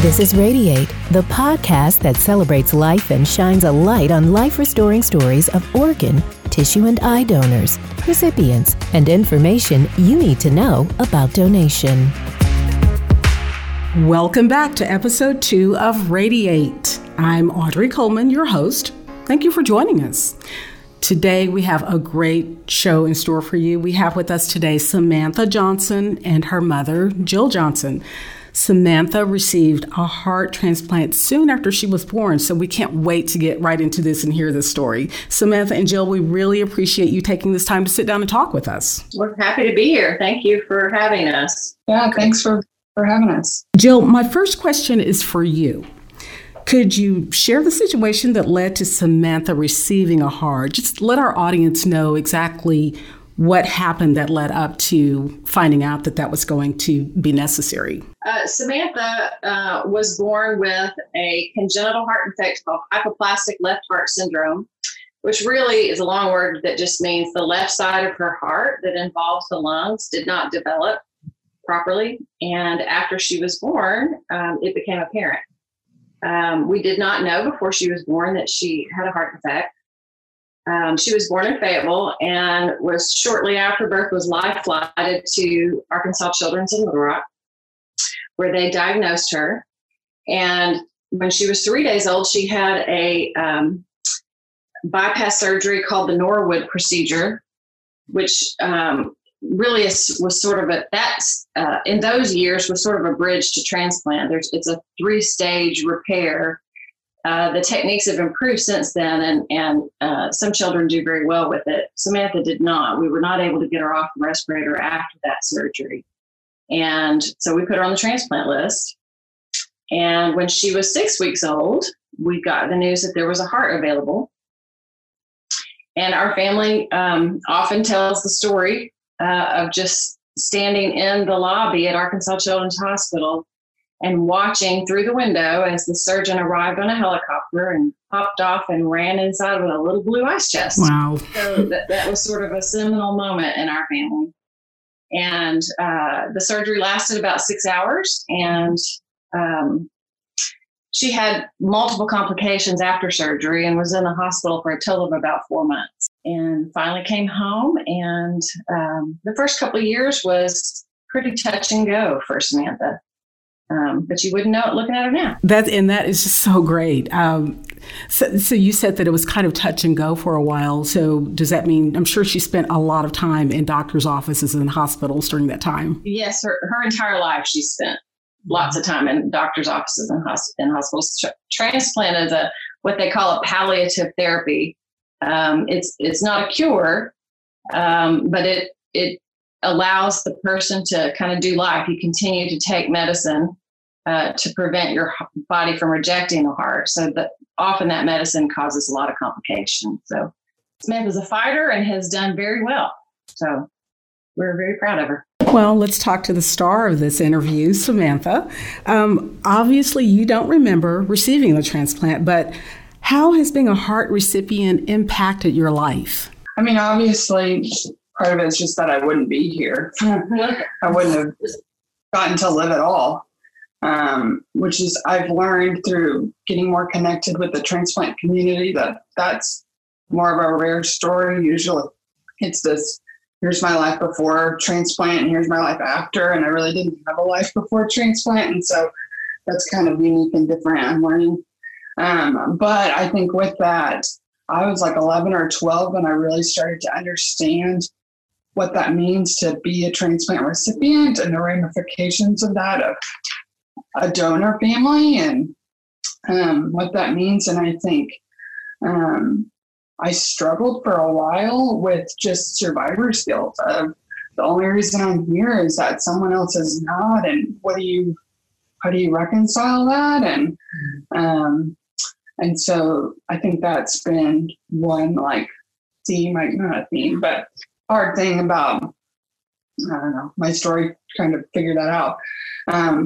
This is Radiate, the podcast that celebrates life and shines a light on life-restoring stories of organ, tissue, and eye donors, recipients, and information you need to know about donation. Welcome back to Episode 2 of Radiate. I'm Audrey Coleman, your host. Thank you for joining us. Today, we have a great show in store for you. We have with us today Samantha Johnson and her mother, Jill Johnson. Samantha received a heart transplant soon after she was born, so we can't wait to get right into this and hear this story. Samantha and Jill, we really appreciate you taking this time to sit down and talk with us. We're happy to be here. Thank you for having us. Yeah, thanks for having us. Jill, my first question is for you. Could you share the situation that led to Samantha receiving a heart? Just let our audience know exactly what happened that led up to finding out that that was going to be necessary. Samantha was born with a congenital heart infection called hypoplastic left heart syndrome, which really is a long word that just means the left side of her heart that involves the lungs did not develop properly. And after she was born, it became apparent. We did not know before she was born that she had a heart defect. She was born in Fayetteville and was shortly after birth was life-flighted to Arkansas Children's in Little Rock, where they diagnosed her. And when she was 3 days old, she had a bypass surgery called the Norwood procedure, which really was sort of in those years was sort of a bridge to transplant. It's a three-stage repair. The techniques have improved since then, and some children do very well with it. Samantha did not. We were not able to get her off the respirator after that surgery. And so we put her on the transplant list. And when she was 6 weeks old, we got the news that there was a heart available. And our family often tells the story of just standing in the lobby at Arkansas Children's Hospital and watching through the window as the surgeon arrived on a helicopter and popped off and ran inside with a little blue ice chest. Wow. So that was sort of a seminal moment in our family. And the surgery lasted about 6 hours, and she had multiple complications after surgery and was in the hospital for a total of about 4 months, and finally came home. And the first couple of years was pretty touch and go for Samantha. But you wouldn't know it looking at her now. That is just so great. So you said that it was kind of touch and go for a while. So does that mean, I'm sure she spent a lot of time in doctor's offices and hospitals during that time? Yes, her entire life she spent lots of time in doctor's offices and hospitals. Transplant is what they call a palliative therapy. It's not a cure, but it allows the person to kind of do life. You continue to take medicine to prevent your body from rejecting the heart. So often that medicine causes a lot of complications. So Samantha's a fighter and has done very well. So we're very proud of her. Well, let's talk to the star of this interview, Samantha. Obviously, you don't remember receiving the transplant, but how has being a heart recipient impacted your life? I mean, obviously, part of it is just that I wouldn't be here. I wouldn't have gotten to live at all, which is I've learned through getting more connected with the transplant community that's more of a rare story. Usually it's this, here's my life before transplant and here's my life after, and I really didn't have a life before transplant. And so that's kind of unique and different. I'm learning. But I think with that, I was like 11 or 12 when I really started to understand what that means to be a transplant recipient and the ramifications of that, of a donor family, and what that means. And I think I struggled for a while with just survivor's guilt of the only reason I'm here is that someone else is not, and how do you reconcile that? And so I think that's been one hard thing about, I don't know, my story kind of figured that out.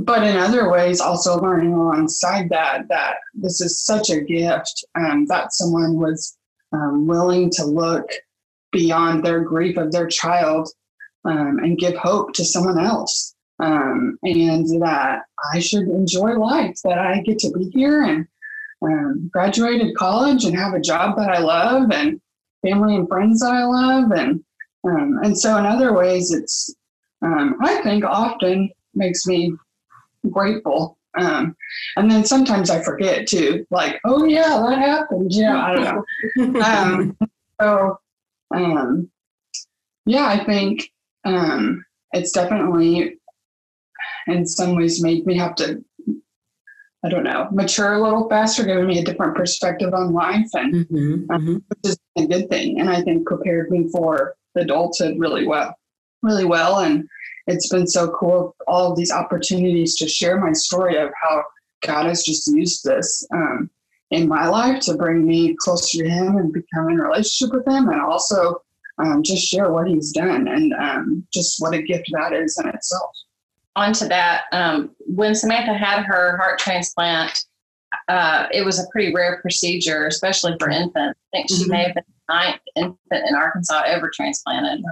But in other ways, also learning alongside that this is such a gift that someone was willing to look beyond their grief of their child and give hope to someone else. And that I should enjoy life, that I get to be here and graduated college and have a job that I love and family and friends that I love. And so in other ways, it's, I think often makes me grateful. And then sometimes I forget too, like, oh yeah, that happened. I don't know. Yeah, I think it's definitely in some ways made me have to, mature a little faster, giving me a different perspective on life, and which is a good thing. And I think prepared me for adulthood really well. And it's been so cool, all of these opportunities to share my story of how God has just used this in my life to bring me closer to Him and become in a relationship with Him, and also just share what He's done, and just what a gift that is in itself. Onto that, when Samantha had her heart transplant, it was a pretty rare procedure, especially for infants. I think she may have been the 9th infant in Arkansas ever transplanted.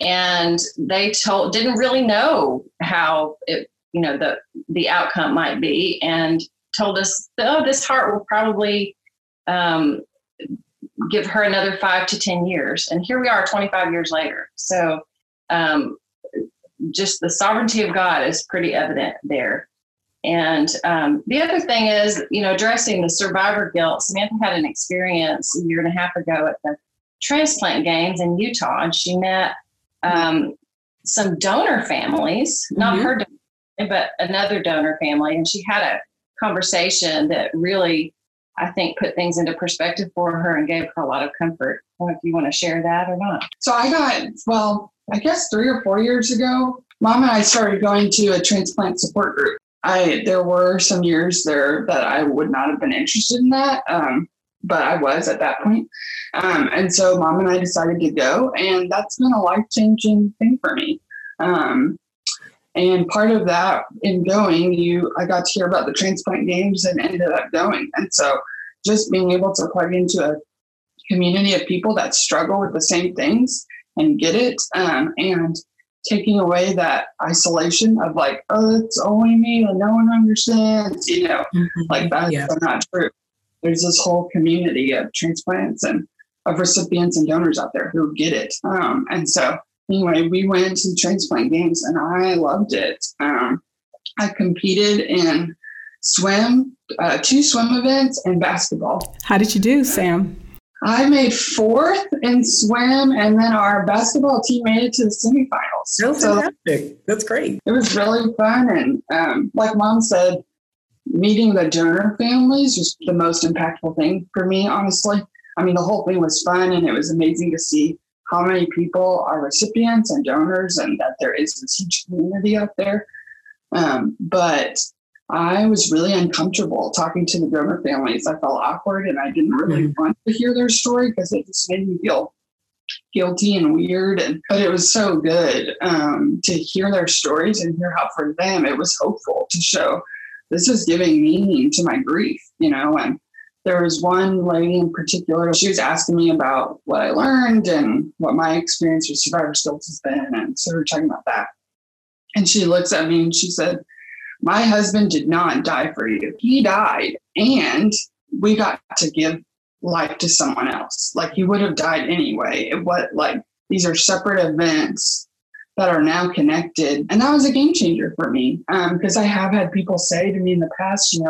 And they didn't really know how it, the outcome might be, and told us, oh, this heart will probably give her another 5 to 10 years. And here we are 25 years later. So, just the sovereignty of God is pretty evident there. And the other thing is, addressing the survivor guilt. Samantha had an experience a year and a half ago at the transplant games in Utah, and she met some donor families, not her donor, but another donor family. And she had a conversation that really, I think, put things into perspective for her and gave her a lot of comfort. I don't know if you want to share that or not. So I got, I guess 3 or 4 years ago, Mom and I started going to a transplant support group. There were some years there that I would not have been interested in that, but I was at that point. And so Mom and I decided to go, and that's been a life-changing thing for me. And part of that in going, I got to hear about the transplant games and ended up going. And so just being able to plug into a community of people that struggle with the same things and get it, and taking away that isolation of oh, it's only me and no one understands, that's not true. There's this whole community of transplants and of recipients and donors out there who get it. And so anyway, we went to transplant games and I loved it. I competed in swim, 2 swim events and basketball. How did you do, Sam? I made 4th in swim, and then our basketball team made it to the semifinals. That's fantastic. That's great. It was really fun. And like Mom said, meeting the donor families was the most impactful thing for me, honestly. I mean, the whole thing was fun, and it was amazing to see how many people are recipients and donors, and that there is this huge community out there. But I was really uncomfortable talking to the donor families. I felt awkward, and I didn't really want to hear their story because it just made me feel guilty and weird. But it was so good to hear their stories and hear how for them it was hopeful to show this is giving meaning to my grief, and there was one lady in particular, she was asking me about what I learned and what my experience with survivor's guilt has been. And so we're talking about that. And she looks at me and she said, my husband did not die for you. He died, and we got to give life to someone else. He would have died anyway. These are separate events that are now connected. And that was a game changer for me, because I have had people say to me in the past,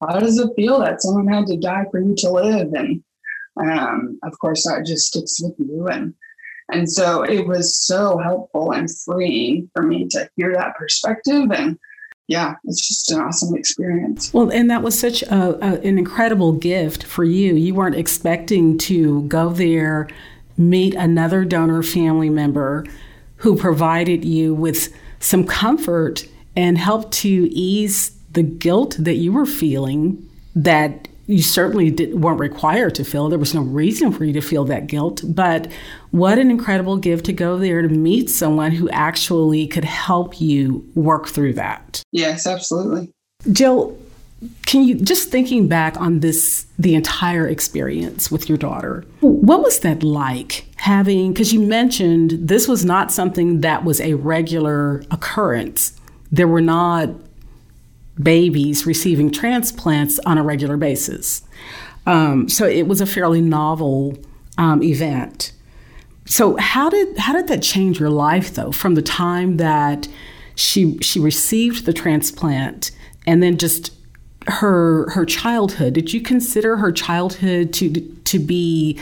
how does it feel that someone had to die for you to live? And of course, that just sticks with you. And so it was so helpful and freeing for me to hear that perspective. And yeah, it's just an awesome experience. Well, and that was such an incredible gift for you. You weren't expecting to go there, meet another donor family member who provided you with some comfort and helped to ease the guilt that you were feeling that you certainly weren't required to feel. There was no reason for you to feel that guilt. But what an incredible gift to go there to meet someone who actually could help you work through that. Yes, absolutely. Jill, Can you, just thinking back on this, the entire experience with your daughter, what was that like having, because you mentioned this was not something that was a regular occurrence. There were not babies receiving transplants on a regular basis. So it was a fairly novel event. So how did that change your life, though, from the time that she received the transplant and then just her childhood? Did you consider her childhood to be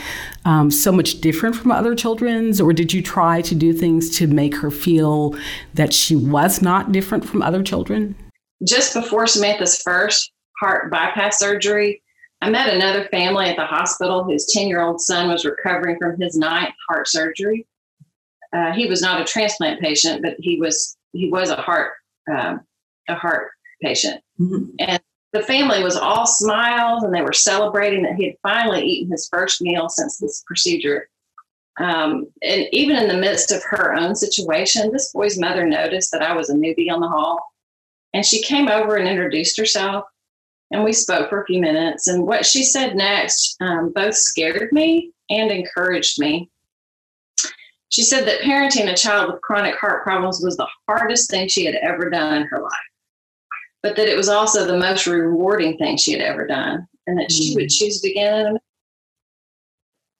so much different from other children's, or did you try to do things to make her feel that she was not different from other children? Just before Samantha's first heart bypass surgery, I met another family at the hospital whose 10-year-old son was recovering from his 9th heart surgery. He was not a transplant patient, but he was a heart patient. Mm-hmm. And the family was all smiles, and they were celebrating that he had finally eaten his first meal since this procedure. And even in the midst of her own situation, this boy's mother noticed that I was a newbie on the hall, and she came over and introduced herself. And we spoke for a few minutes, and what she said next both scared me and encouraged me. She said that parenting a child with chronic heart problems was the hardest thing she had ever done in her life, but that it was also the most rewarding thing she had ever done, and that she would choose it again.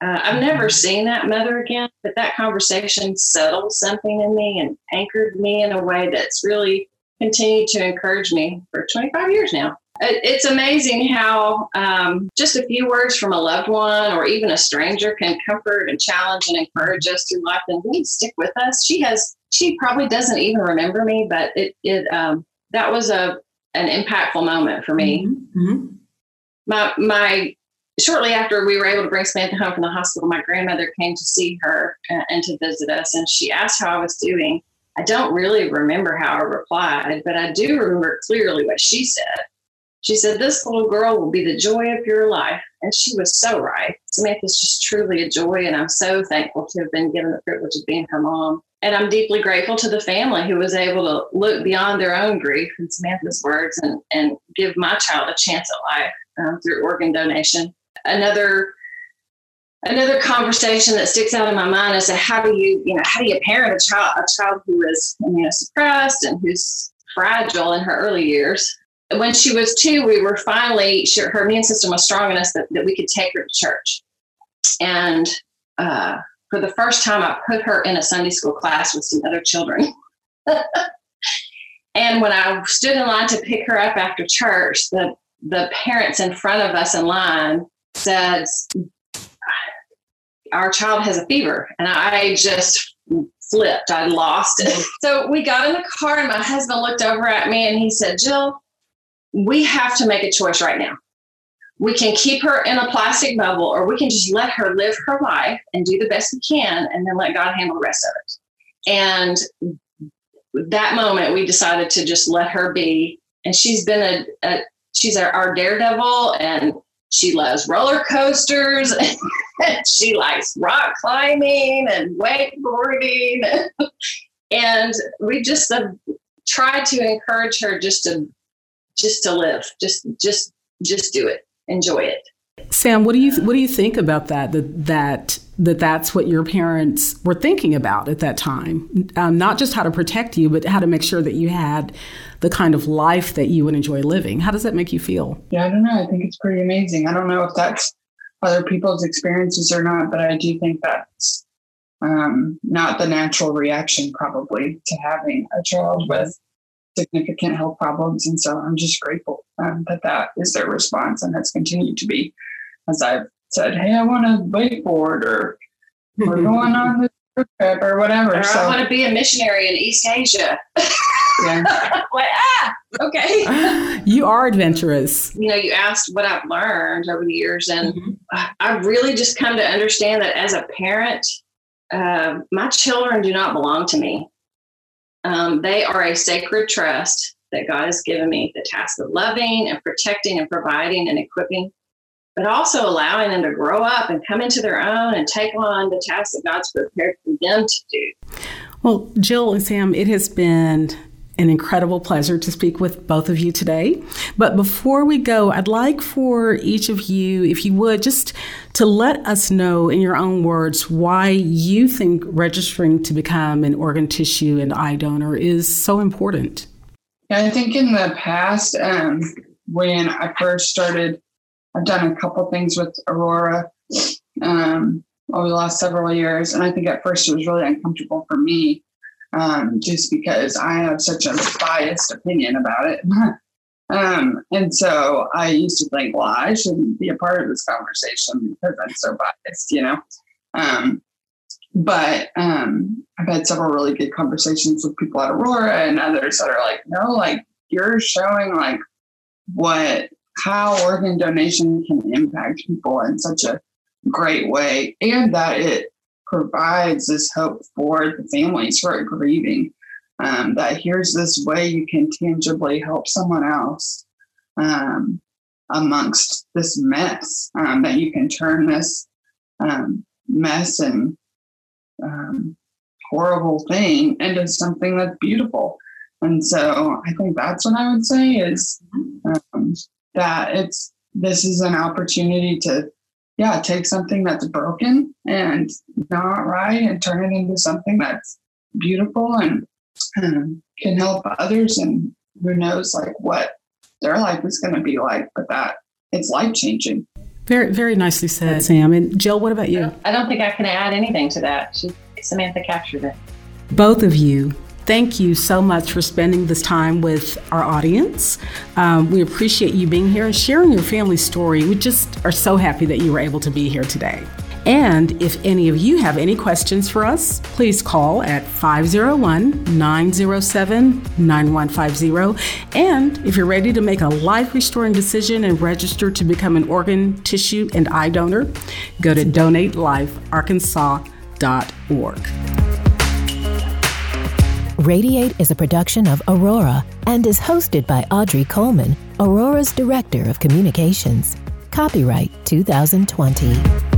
I've never seen that mother again, but that conversation settled something in me and anchored me in a way that's really continued to encourage me for 25 years now. It's amazing how just a few words from a loved one or even a stranger can comfort and challenge and encourage us through life and really stick with us. She probably doesn't even remember me, but that was an impactful moment for me. Mm-hmm. My shortly after we were able to bring Samantha home from the hospital, my grandmother came to see her and to visit us, and she asked how I was doing. I don't really remember how I replied, but I do remember clearly what she said. She said, "This little girl will be the joy of your life." And she was so right. Samantha's just truly a joy, and I'm so thankful to have been given the privilege of being her mom. And I'm deeply grateful to the family who was able to look beyond their own grief in Samantha's words and give my child a chance at life through organ donation. Another conversation that sticks out in my mind is how do you parent a child who is suppressed and who's fragile in her early years. When she was 2, we were finally, her immune system was strong enough that we could take her to church. And for the first time, I put her in a Sunday school class with some other children. And when I stood in line to pick her up after church, the parents in front of us in line said, "Our child has a fever." And I just flipped. I lost it. So we got in the car, and my husband looked over at me, and he said, "Jill, we have to make a choice right now. We can keep her in a plastic bubble, or we can just let her live her life and do the best we can, and then let God handle the rest of it." And that moment, we decided to just let her be. And she's been she's our daredevil, and she loves roller coasters, and she likes rock climbing and wakeboarding. And we just tried to encourage her just to live, just do it, enjoy it. Sam, what do you think about that's what your parents were thinking about at that time? Not just how to protect you, but how to make sure that you had the kind of life that you would enjoy living. How does that make you feel? Yeah, I don't know. I think it's pretty amazing. I don't know if that's other people's experiences or not, but I do think that's not the natural reaction probably to having a child with significant health problems. And so I'm just grateful that is their response, and that's continued to be, as I've said, "Hey, I want to wakeboard," or "We're going on this trip," or whatever. Or "I want to be a missionary in East Asia." Yeah. Okay. You are adventurous. You asked what I've learned over the years, and I've really just come to understand that as a parent, my children do not belong to me. They are a sacred trust that God has given me the task of loving and protecting and providing and equipping, but also allowing them to grow up and come into their own and take on the task that God's prepared for them to do. Well, Jill and Sam, it has been an incredible pleasure to speak with both of you today. But before we go, I'd like for each of you, if you would, just to let us know in your own words why you think registering to become an organ, tissue, and eye donor is so important. I think in the past, when I first started, I've done a couple things with Aurora over the last several years. And I think at first it was really uncomfortable for me just because I have such a biased opinion about it. And so I used to think, well, I shouldn't be a part of this conversation because I'm so biased, you know. But I've had several really good conversations with people at Aurora and others that are like, no, like you're showing like how organ donation can impact people in such a great way, and that it provides this hope for the families who are grieving, that here's this way you can tangibly help someone else amongst this mess, that you can turn this mess and horrible thing into something that's beautiful. And so I think that's what I would say is that this is an opportunity to take something that's broken and not right and turn it into something that's beautiful and can help others, and who knows like what their life is going to be like, but that it's life-changing. Very, very nicely said, Sam. And Jill, what about you? I don't think I can add anything to that. Samantha captured it. Both of you, thank you so much for spending this time with our audience. We appreciate you being here and sharing your family story. We just are so happy that you were able to be here today. And if any of you have any questions for us, please call at 501-907-9150. And if you're ready to make a life-restoring decision and register to become an organ, tissue, and eye donor, go to DonateLifeArkansas.org. Radiate is a production of Aurora and is hosted by Audrey Coleman, Aurora's Director of Communications. Copyright 2020.